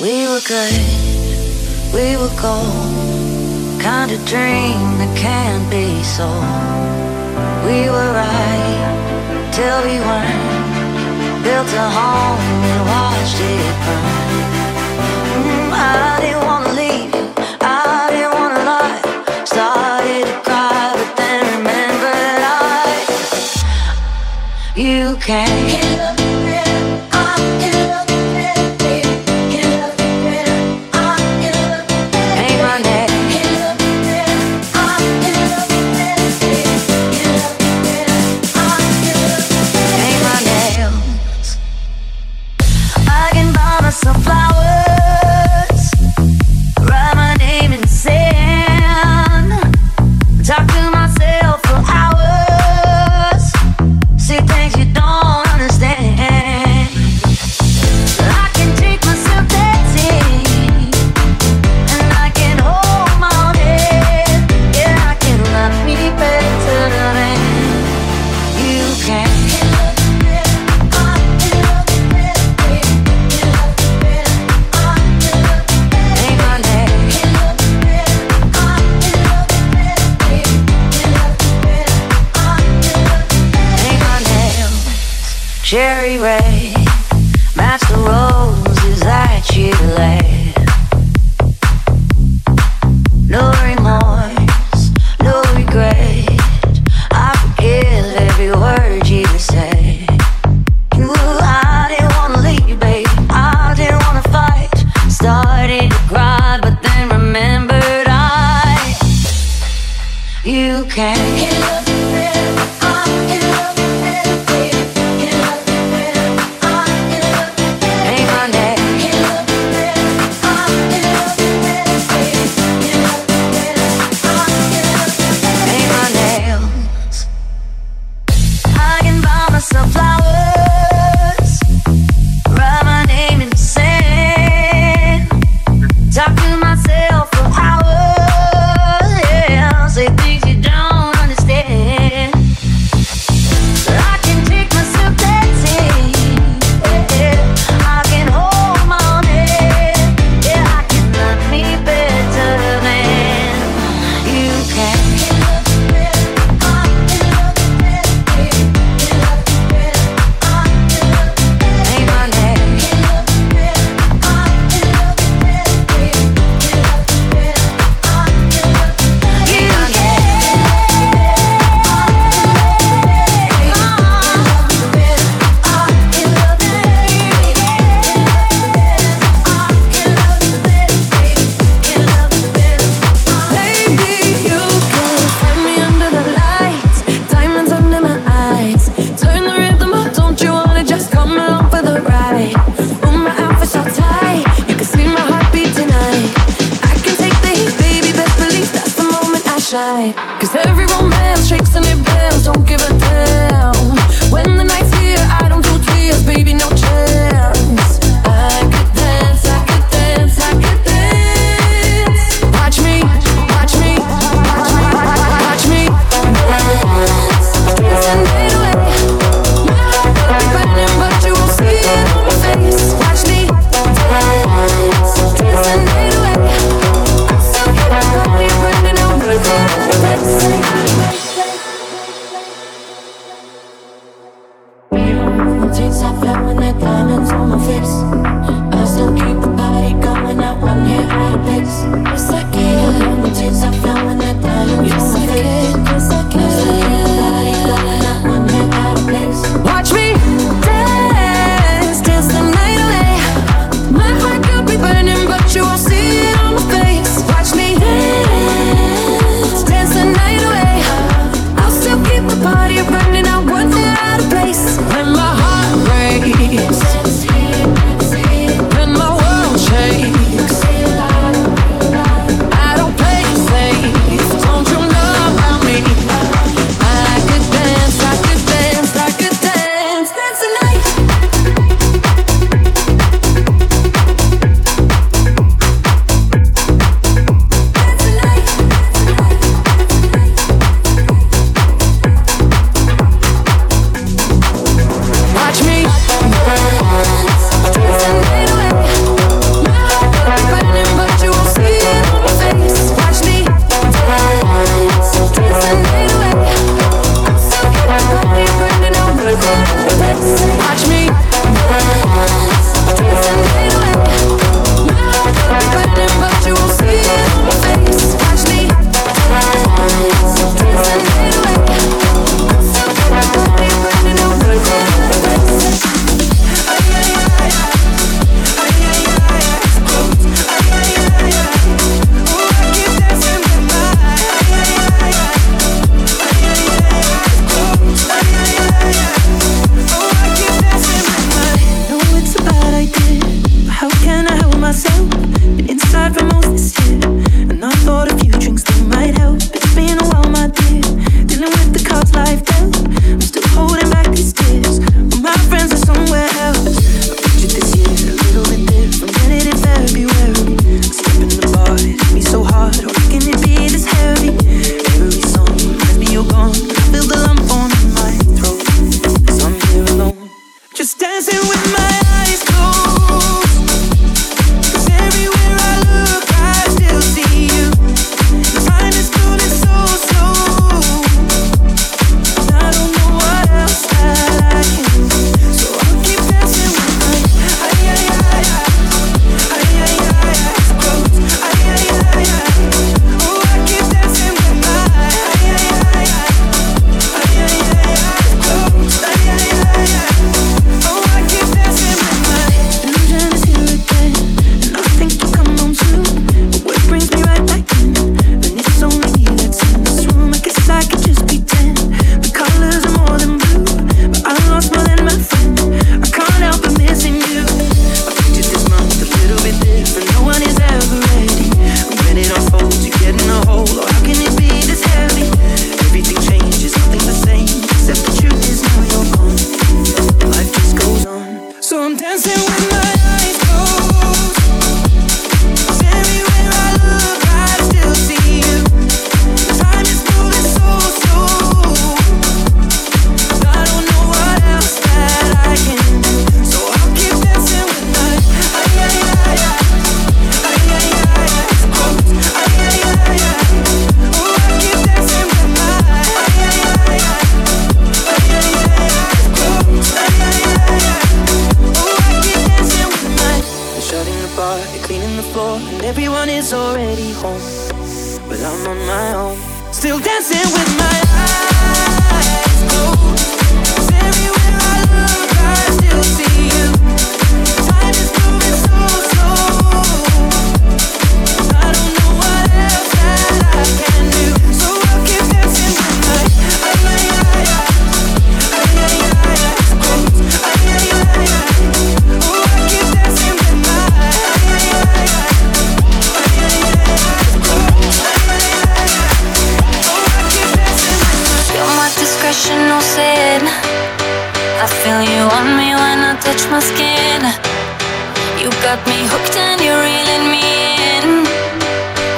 We were good, we were gold, kind of dream that can't be sold. We were right till we weren't, built a home and watched it burn. I didn't want to leave you, I didn't want to lie. Started to cry, but then remembered you came. Cherry red, match the roses that you laid. No remorse, no regret, I forgive every word you say. Ooh, I didn't want to leave you, babe, I didn't want to fight. Started to cry, but then remembered you came. Cause every romance shakes and it bends, don't give a damn. When the night's here, I don't do tears, baby, no chance. I could dance, I could dance, I could dance. Watch me, watch me, watch me, watch me, dance. It's a night away. My heart will be burning, but you won't see it on my face. Watch me, dance. It's a night away. I feel your body burning. Let's go. out in the bar, they're cleaning the floor, and everyone is already home. But I'm on my own, still dancing with my eyes closed. 'Cause everywhere I look, I still see you. Time is moving so slow, I don't know what else that I can do. So I keep dancing with my eyes closed. Oh, I keep dancing with my eyes closed. Oh, I keep dancing with my. You're my discretion, no sin. I feel you on me when I touch my skin. You got me hooked and you're reeling me in.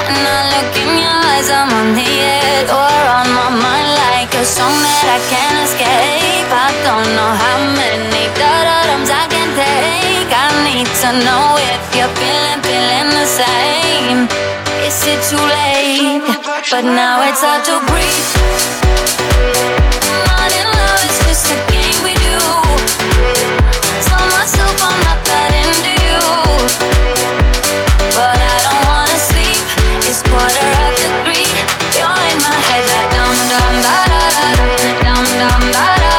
And I look in your eyes, I'm on the edge. You're on my mind like a song that I can't escape. I don't know how many da-da-dums I can take. I need to know if you're feeling the same. Is it too late? But now it's hard to breathe. Not in love, it's just a game we do. Tell myself I'm not that into you, but I don't wanna sleep. It's 2:45. You're in my head like dum dum da da da, dum dum da da,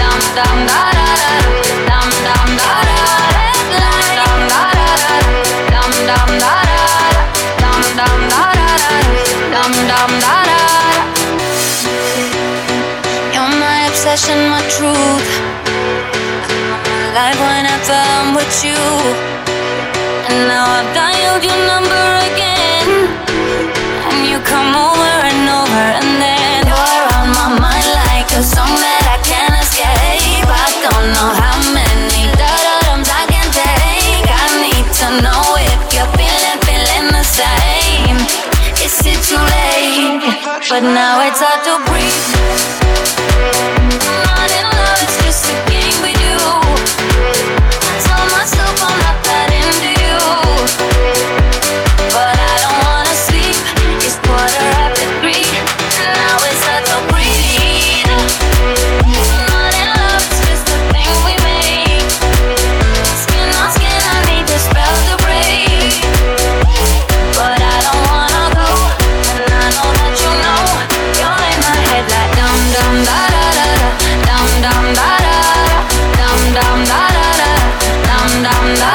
dum dum da da da, dum dum da da, dum da da da, dum dum da da, dum dum da da, dum dum da da. You're my obsession, my truth. Like whenever I'm with you. And now I've dialed your number again, and you come over and over, and then you're on my mind like a song that I can't escape. I don't know how many da-da-dums I can take. I need to know if you're feeling the same. Is it too late? But now it's hard to breathe. I'm not in love, it's just a game we do. Myself, I'm not that into you, but I don't wanna sleep. It's 3:15, and now it's hard to breathe. I'm not in love, it's just the thing we make. Skin on skin, I need this spell to break. But I don't wanna go, and I know that you know. You're in my head like dum dum da da da, dum dum da da, dum dum da da. Dum dum da da, dum da da, dum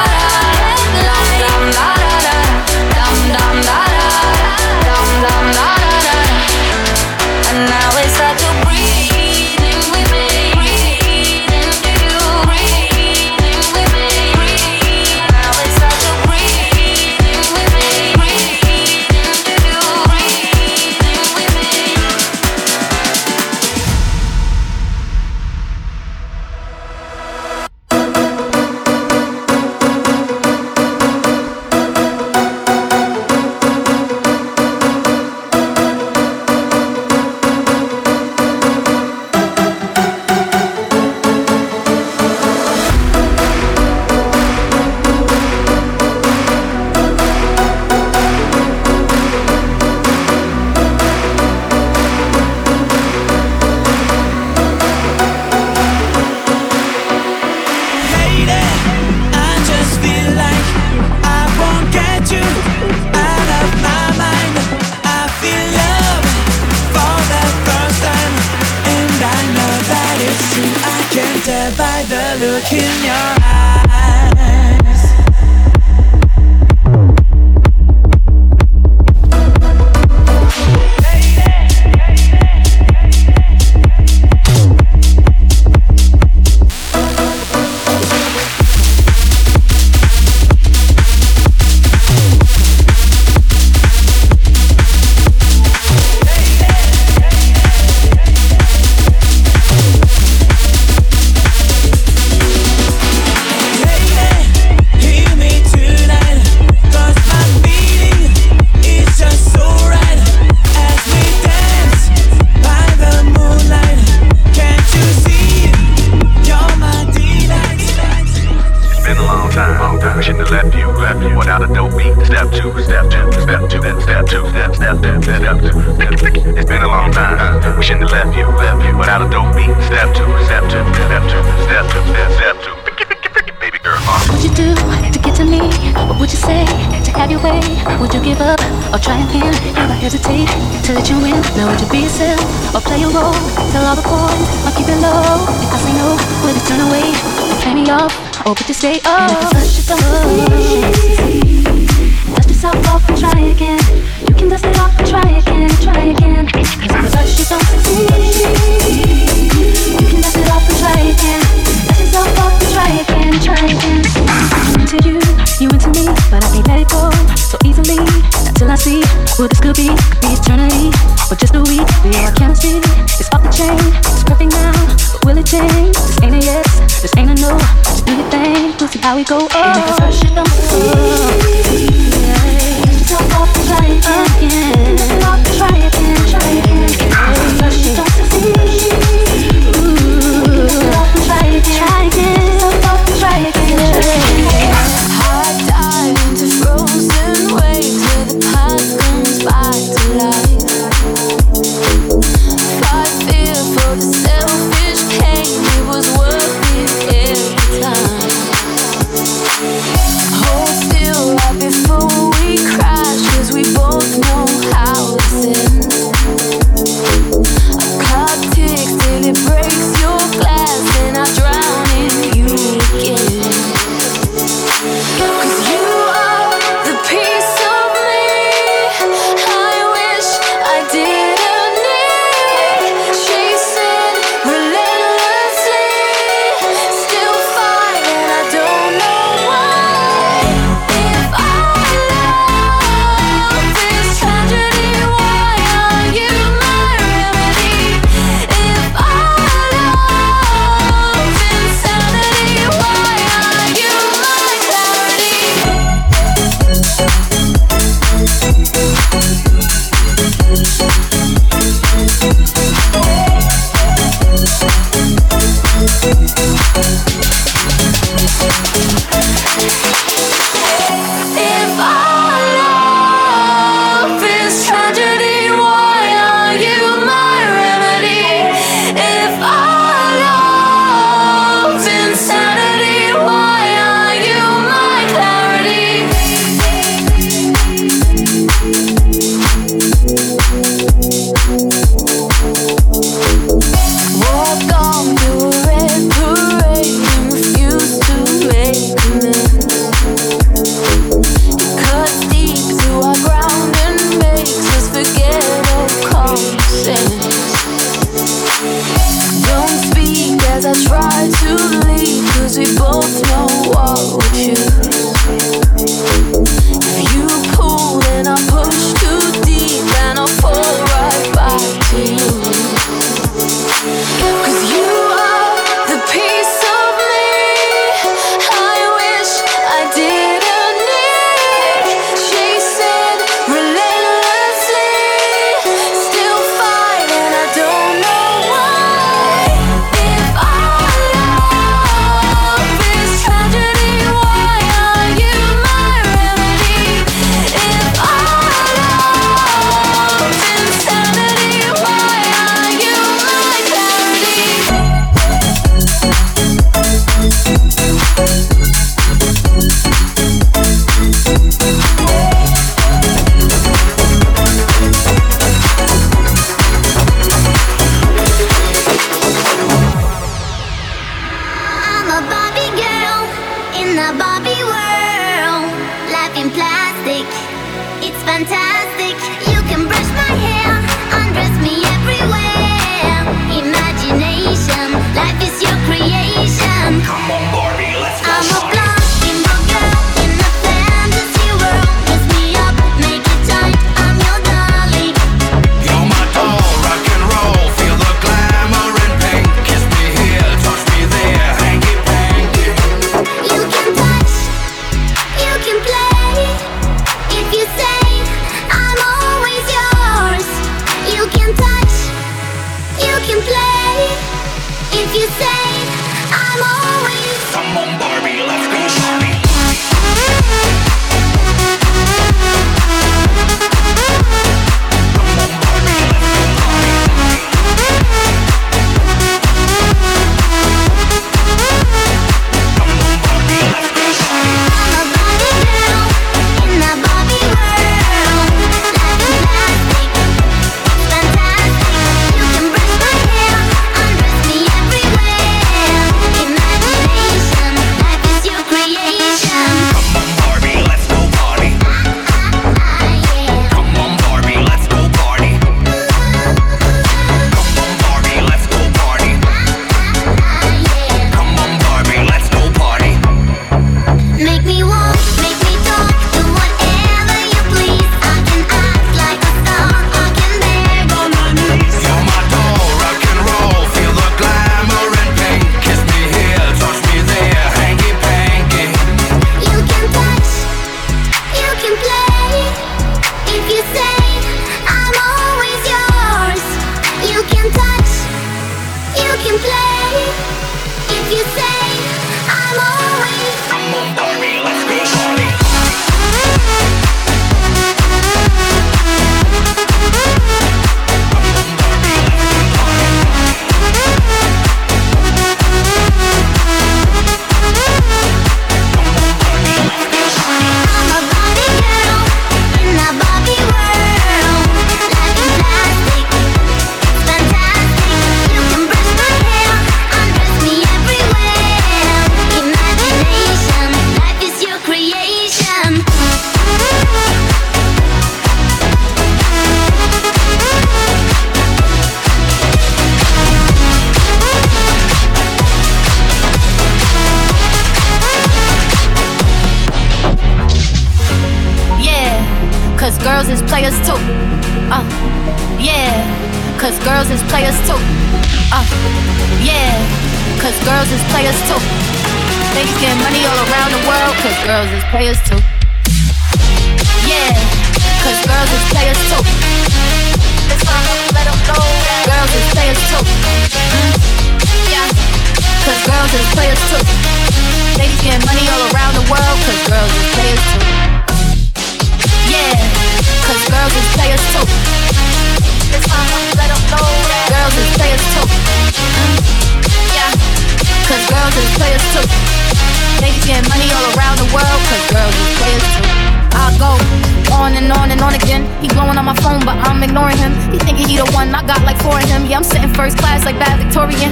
dum da da, dum dum da da. And now it's hard to breathe in with me, breathe into you, breathe in with me, breathe. Now it's hard to breathe in with me, breathe into you, breathe in with me. Step two. What'd you do to get to me? you say to have your way? Would you give up or try and win? If I hesitate to let you in, now would you be yourself or play a role? Tell all the point or keep it low. If I say no, will you turn away? Play me off or would you stay up? And if I touch it, don't dust yourself off and try again. You can dust it off and try again. Cause if I touch it, don't succeed. You can dust it off and try again. Dust yourself off and try again. To you, you into me, but I can't let it go so easily until I see what this could be eternity or just a week. We know our chemistry is off the chain. It's perfect now, but will it change? This ain't a yes, this ain't a no. Just do your thing, we'll see how we go. Oh, and if you don't succeed, don't go to try again. Try again. If you don't succeed, don't go to try again. Don't go to try again. If you say Cause girls is players too. Yeah. Cause girls is players too. Yeah. Cause girls is players too. Niggas getting money all around the world. Cause girls is players too. Yeah. Cause girls is players too. Let them know that girls is players too. Yeah. Cause girls is players too. Niggas getting money all around the world. Cause girls is players too. Yeah, cause girls is players too. It's fine, let them know that girls is players too. Yeah, cause girls is players too. Niggas getting money all around the world, cause girls is players too. I go on and on and on again. He blowing on my phone, but I'm ignoring him. He thinking he the one, I got like four of him. Yeah, I'm sitting first class like bad Victorian.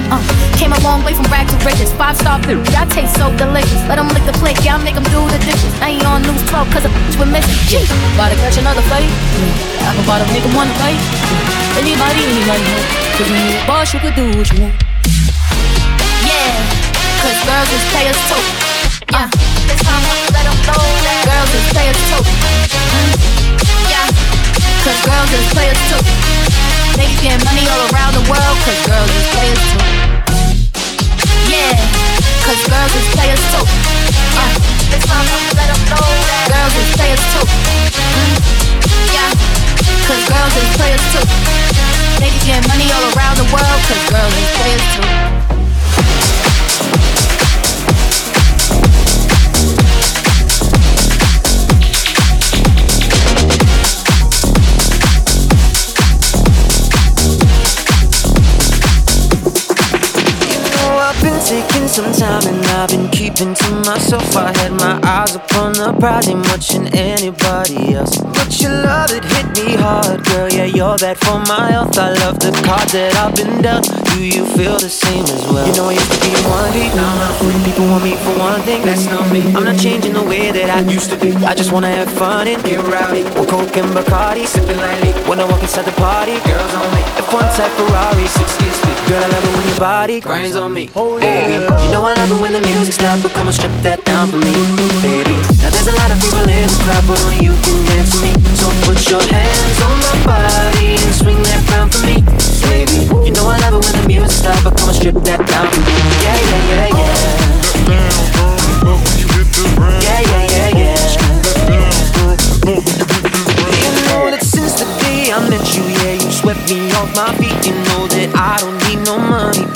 Came a long way from rag to riches. 5-star food, yeah, I taste so delicious. Let them lick the plate, yeah, I make them do the dishes. I ain't on news 12 cause a bitch with missing. Yeah, about to catch another fight. I'm about to make him wanna fight. Anybody, cause when you boss, you could do what you want. Yeah, cause girls is players too. Yeah, it's time to let them know that girls is players too. Yeah, cause girls is players too. Niggas getting money all around the world, cause girls is players too. Yeah, cause girls is players too. It's time to let them know that girls is players too. Yeah, cause girls is players too. Niggas getting money all around the world, cause girls is players too. Taking some time and I've been keeping to myself. I had my eyes upon the prize and watching anybody else. But your love, it hit me hard, girl. Yeah, you're bad for my health. I love the card that I've been dealt. Do you feel the same as well? You know I used to be one beat, now I'm not free. People want me for one thing, that's not me. I'm not changing the way that I used to be. I just wanna have fun and get rowdy with Coke and Bacardi, sipping lightly. When I walk inside the party, girls on me. F1 type Ferrari, 6 feet. Girl, I love it when your body grinds on me. Baby, you know I love it when the music's loud, but come and strip that down for me, baby. Now there's a lot of people in the club, but only you can dance for me. So put your hands on my body and swing that round for me, baby. You know I love it when the music's loud, but come and strip that down for me. Yeah. You know that since the day I met you, yeah, you swept me off my feet. You know that I don't need no money.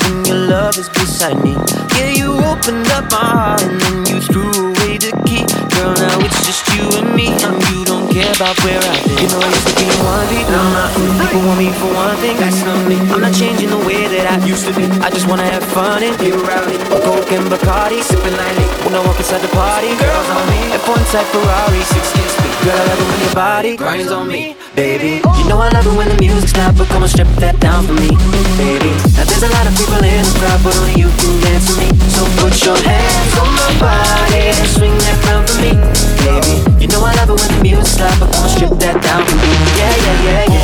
Love is beside me. Yeah, you opened up my heart and then you threw away the key. Girl, now it's just you and me, and you don't care about where I've been. You know I used to be one beat, now I'm not. People want me for one thing, that's not me. I'm not changing the way that I used to be. I just wanna have fun and be rowdy. Coke and Bacardi, sipping lightly. When I walk inside the party, girls on me. F1 type Ferrari, 6 feet. Girl, I love it when your body grinds on me, baby. You know I love it when the music's loud, but come and strip that down for me, baby. Now there's a lot of people in the crowd, but only you can dance with me. So put your hands on my body and swing that round for me, baby. You know I love it when the music's loud, but come and strip that down for me. Yeah.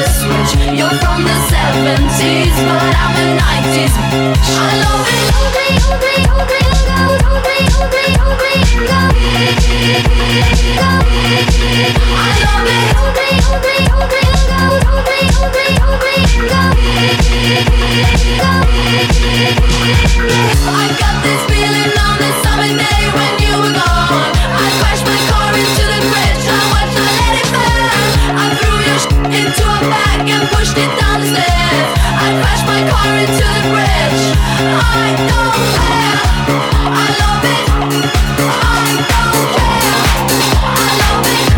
the switch. You're from the 70s, but I'm a 90s. I love it. I got this feeling on the summer day when you were gone. I crashed my car into the bridge. I watched her let it burn. I threw your into a bag and pushed it down the stairs. I crashed my car into the bridge. I don't care. I love it. I don't care. I love it.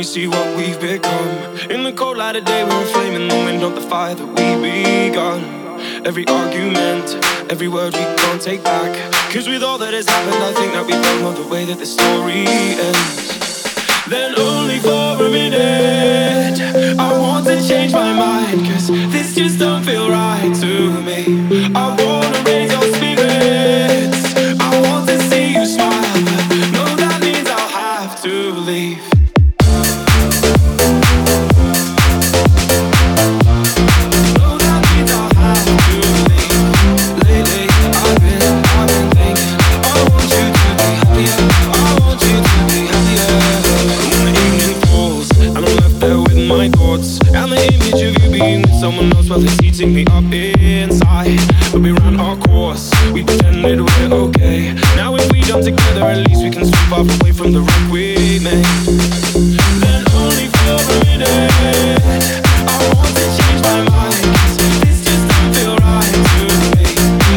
We see what we've become. In the cold light of day, we're a flame in the wind, not the fire that we begun. Every argument, every word we can't take back. Cause with all that has happened, I think that we don't know the way that this story ends. Then only for a minute, I want to change my mind. Cause this just don't feel right to me. I wanna raise your spirits, I want to see you smile. But no, that means I'll have to leave. Someone else while it's eating me up inside. But we ran our course, we pretended we're okay. Now if we jump together, at least we can sweep off away from the wreck we made. Then only for a minute, I want to change my mind. This just don't feel right to me.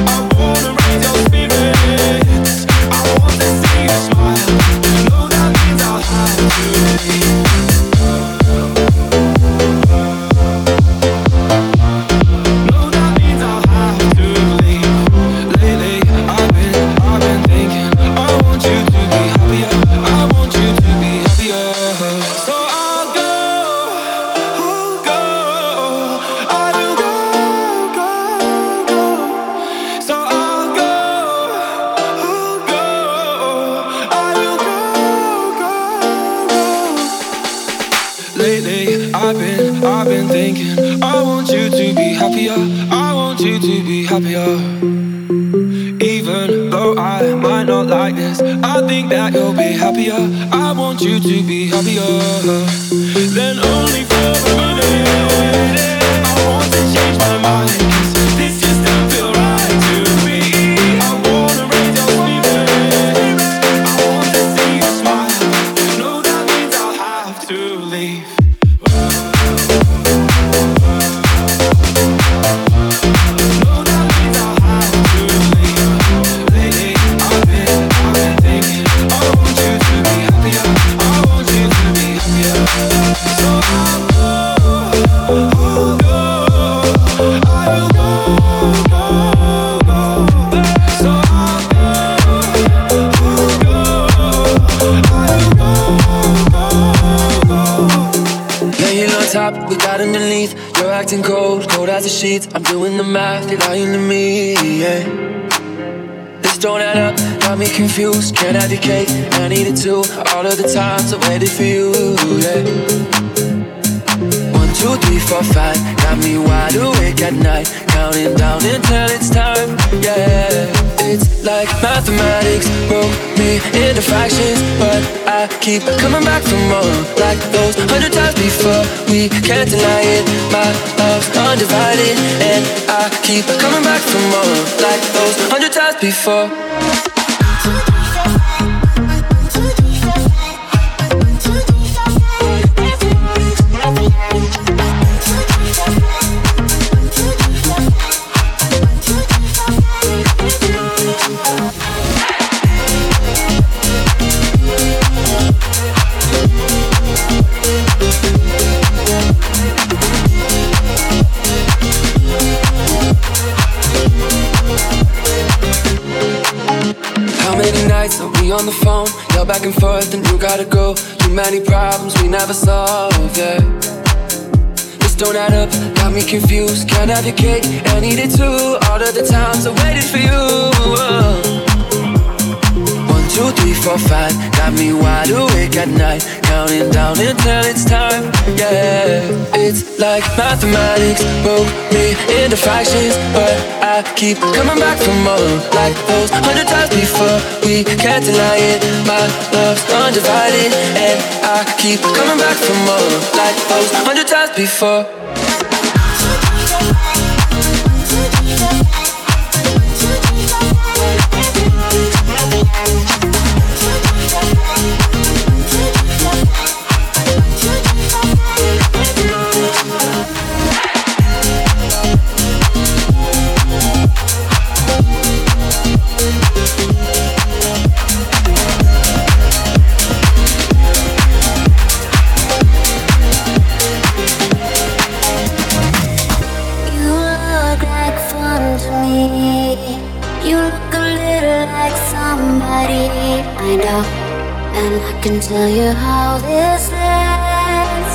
I wanna raise your spirits, I want to see you smile. No, that means I'll have to leave. I'm doing the math, you're lying to me, yeah. This don't add up, got me confused. Can't have your cake, I need it too. All of the times I waited for you, yeah. 1, 2, 3, 4, 5. Got me wide awake at night, counting down until it's time, yeah. It's like mathematics broke me into fractions, but I keep coming back for more. Like those 100 times before, we can't deny it. My love undivided, and I keep coming back for more. Like those 100 times before. 1, 2, 3, 4, 5. 1, 2, 3, 4, 5. 1, 2, 3, 4, 5. 1, 2, 3, 4, 5. On the phone, yell back and forth, and you gotta go. You many problems we never solve, yeah. This don't add up, got me confused. Can't have your cake and eat it too. All of the times I waited for you. 1, 2, 3, 4, 5, got me wide awake at night, counting down until it's time, yeah. It's like mathematics broke me into fractions, but I keep coming back for more. Like those 100 times before, we can't deny it. My love's undivided, and I keep coming back for more. Like those 100 times before. Can tell you how this ends.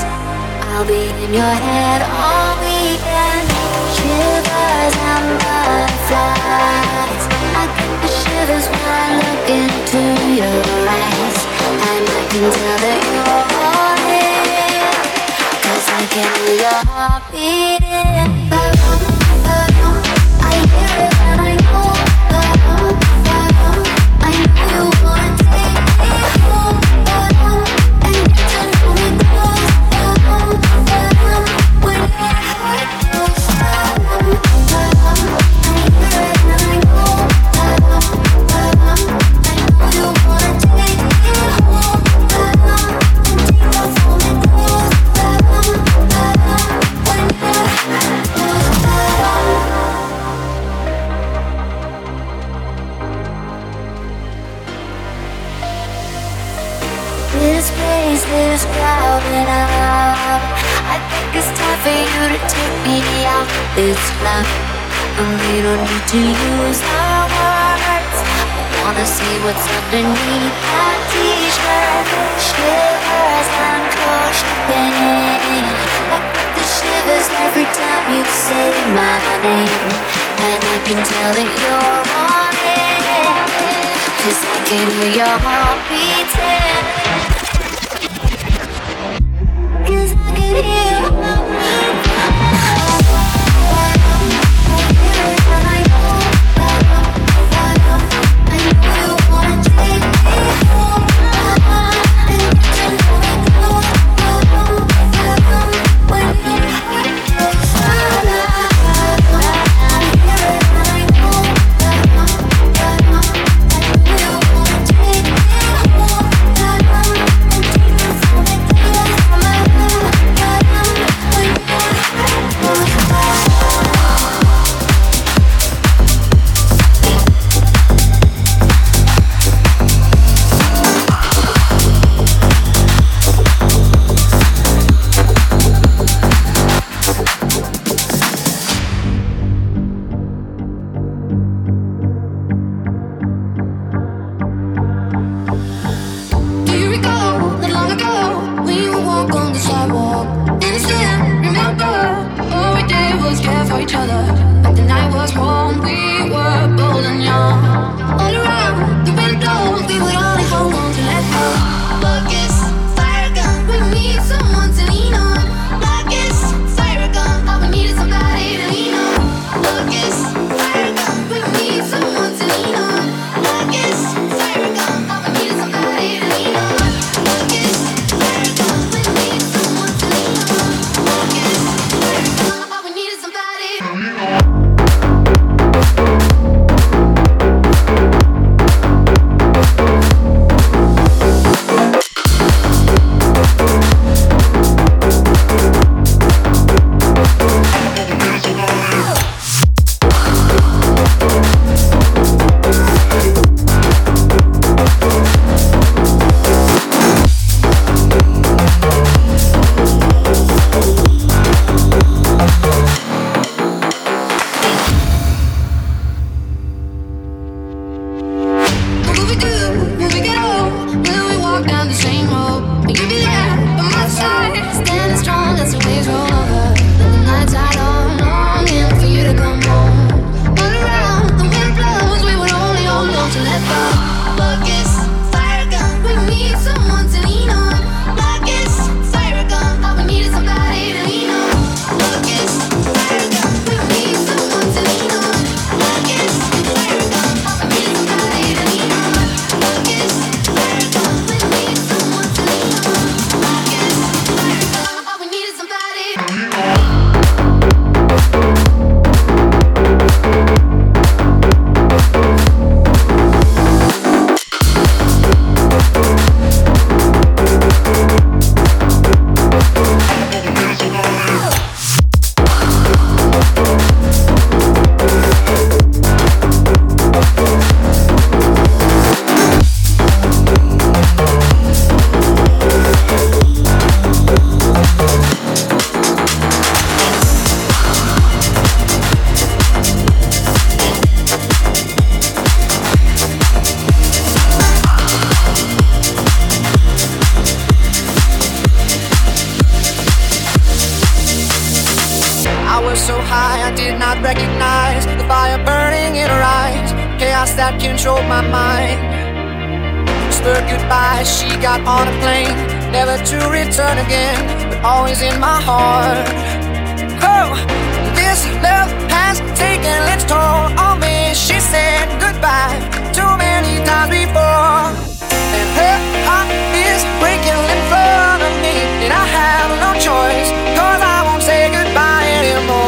I'll be in your head all weekend. Shivers and butterflies. I get the shivers when I look into your eyes. And I can tell that you're all in, 'cause I can hear your heart beating. I hear it and I know. I know you want to take me home. It's love, and we don't need to use our words. I wanna see what's underneath that t-shirt. Shivers and cold champagne. I get the shivers every time you say my name. And I can tell that you're on it, 'cause I can hear your heart beating. 'Cause I can hear your heart beating. was so high I did not recognize the fire burning in her eyes, chaos that controlled my mind. Spurred goodbye, she got on a plane, never to return again, but always in my heart. Oh, this love has taken its toll on me. She said goodbye too many times before, and her heart is breaking in front of me, and I have no choice, cause I won't say goodbye anymore.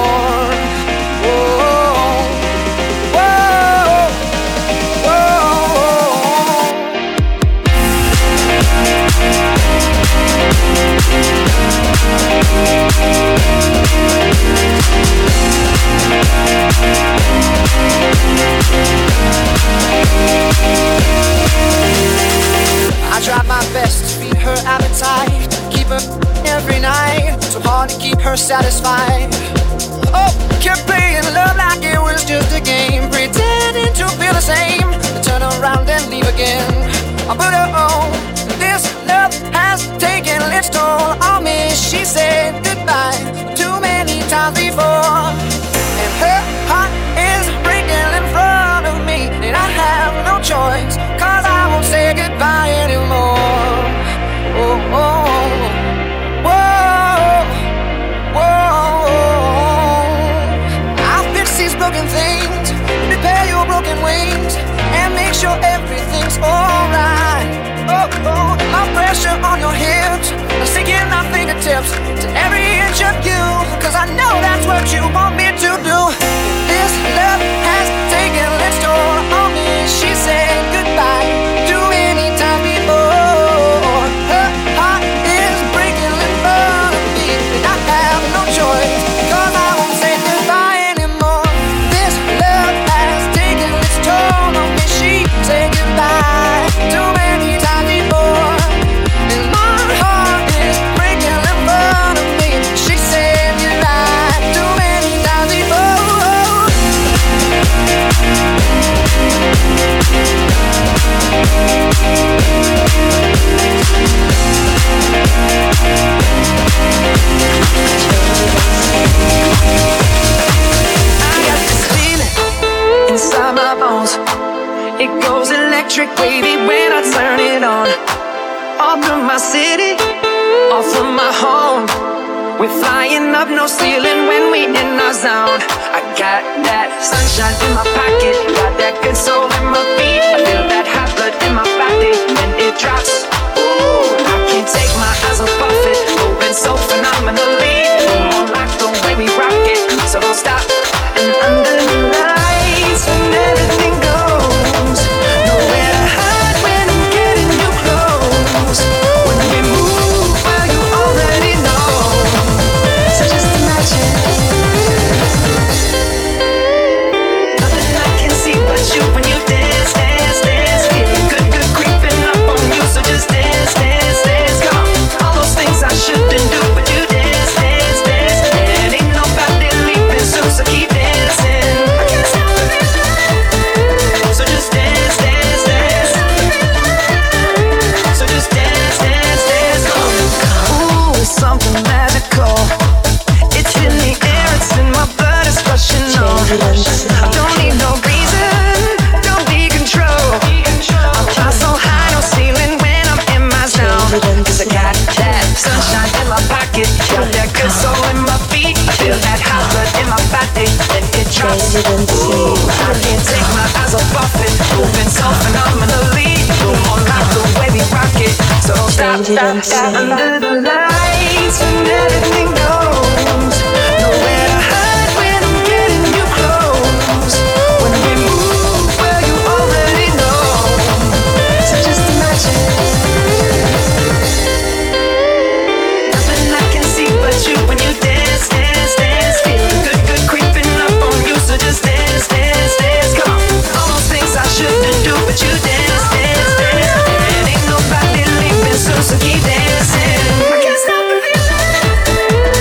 I tried my best to feed her appetite, keep her every night, so hard to keep her satisfied. Oh, kept playing love like it was just a game, pretending to feel the same, but turn around and leave again. I put her on. This love has taken its toll on me. She said goodbye too many times before, and her heart is breaking in front of me, and I have no choice, cause I won't say goodbye anymore. Oh, oh, whoa, whoa. I'll fix these broken things, repair your broken wings, and make sure everything's alright. Oh, oh, my pressure on your hips, I'm sinking my fingertips to every inch of you, cause I know that's what you want me to do. This love has taken its toll on me. She said goodbye too many times before. Her heart is breaking in front of me, and I have no choice, cause I won't say goodbye anymore. This love has taken its toll on me. She said goodbye too many times. So keep dancing. I can't stop the feeling.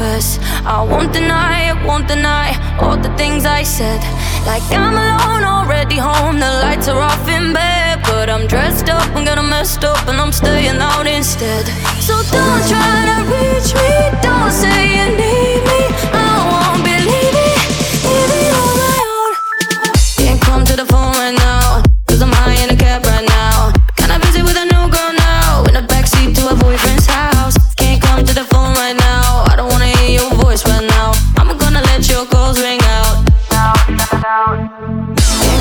us. I won't deny all the things I said. Like I'm alone, already home, the lights are off in bed, but I'm dressed up, I'm gonna mess up, and I'm staying out instead. So don't try to reach me, don't say you need me, I won't believe it, even on my own. Can't come to the phone right now, cause I'm high in a cab right now. Kinda busy with a new girl now, in the backseat to a boyfriend's house. Can't come to the phone right now, I don't wanna hear your voice right now. I'm gonna let your calls ring out. Can't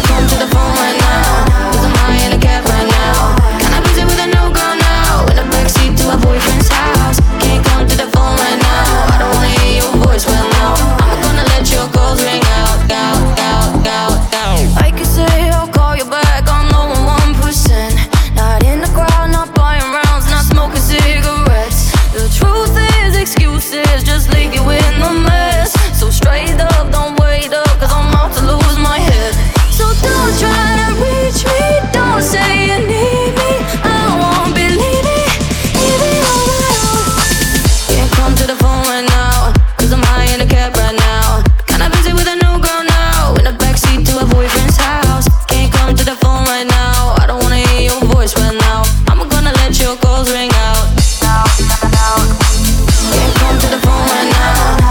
come to the phone right now, cause I'm high in a cab right now. Kinda busy with a new girl now, in the backseat to my boyfriend's house. Can't come to the phone right now, I don't wanna hear your voice right now. I'm gonna let your calls ring out, out, out, out, out. I could say I'll call you back, I'm low on 1%. Not in the crowd, not buying rounds, not smoking cigarettes. The truth is, excuses just leave you in the mess. So straight up, don't wait up, cause I'm out to lose my head. So don't try to reach me, don't say you need me, I won't believe it, even on my own. Can't come to the phone right now, cause I'm high in a cab right now. Kinda busy with a new girl now, in the backseat to a boyfriend's house. Can't come to the phone right now, I don't wanna hear your voice right now. I'm gonna let your calls ring out. Can't come to the phone right now,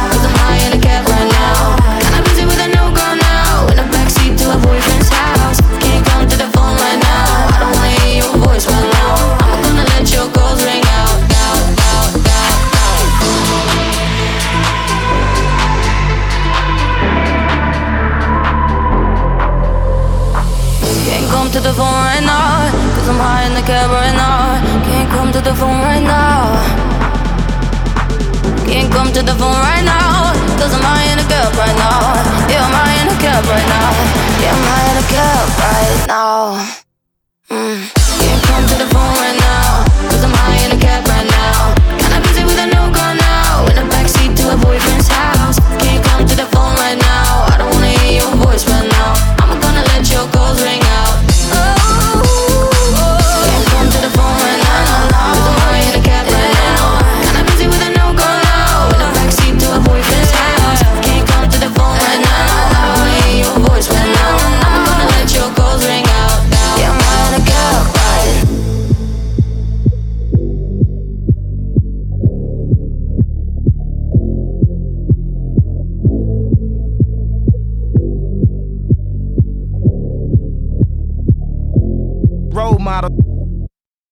cause I'm high in a cab right now. Kinda busy with a new girl now, in the backseat to a boyfriend's house. Can't come to the phone right now, I don't wanna hear your voice right now. I'm gonna let your calls ring out, out, out, out, out. Can't come to the phone right now, cause I'm high in the cab right now. Can't come to the phone right now. Can't come to the phone right now, cause I'm high in a cab right now. Yeah, I'm high in a cab right now. Yeah, I'm high in a cab right now. Can't come to the phone right now, cause I'm high in a cab right now. Kinda busy with a new girl now, in the backseat to a boyfriend's house. Can't come to the phone right now, I don't wanna hear your voice right now. I'm gonna let your calls ring out. Oh, oh, oh. Can't come to the phone right now, cause I'm high in a cab right now. Kinda busy with a new girl. Boyfriend's house. Can't come to the phone right now, I don't wanna hear your voice right now. I'm gonna let your calls ring out, out. Yeah, I'm high in a cab right. Role model.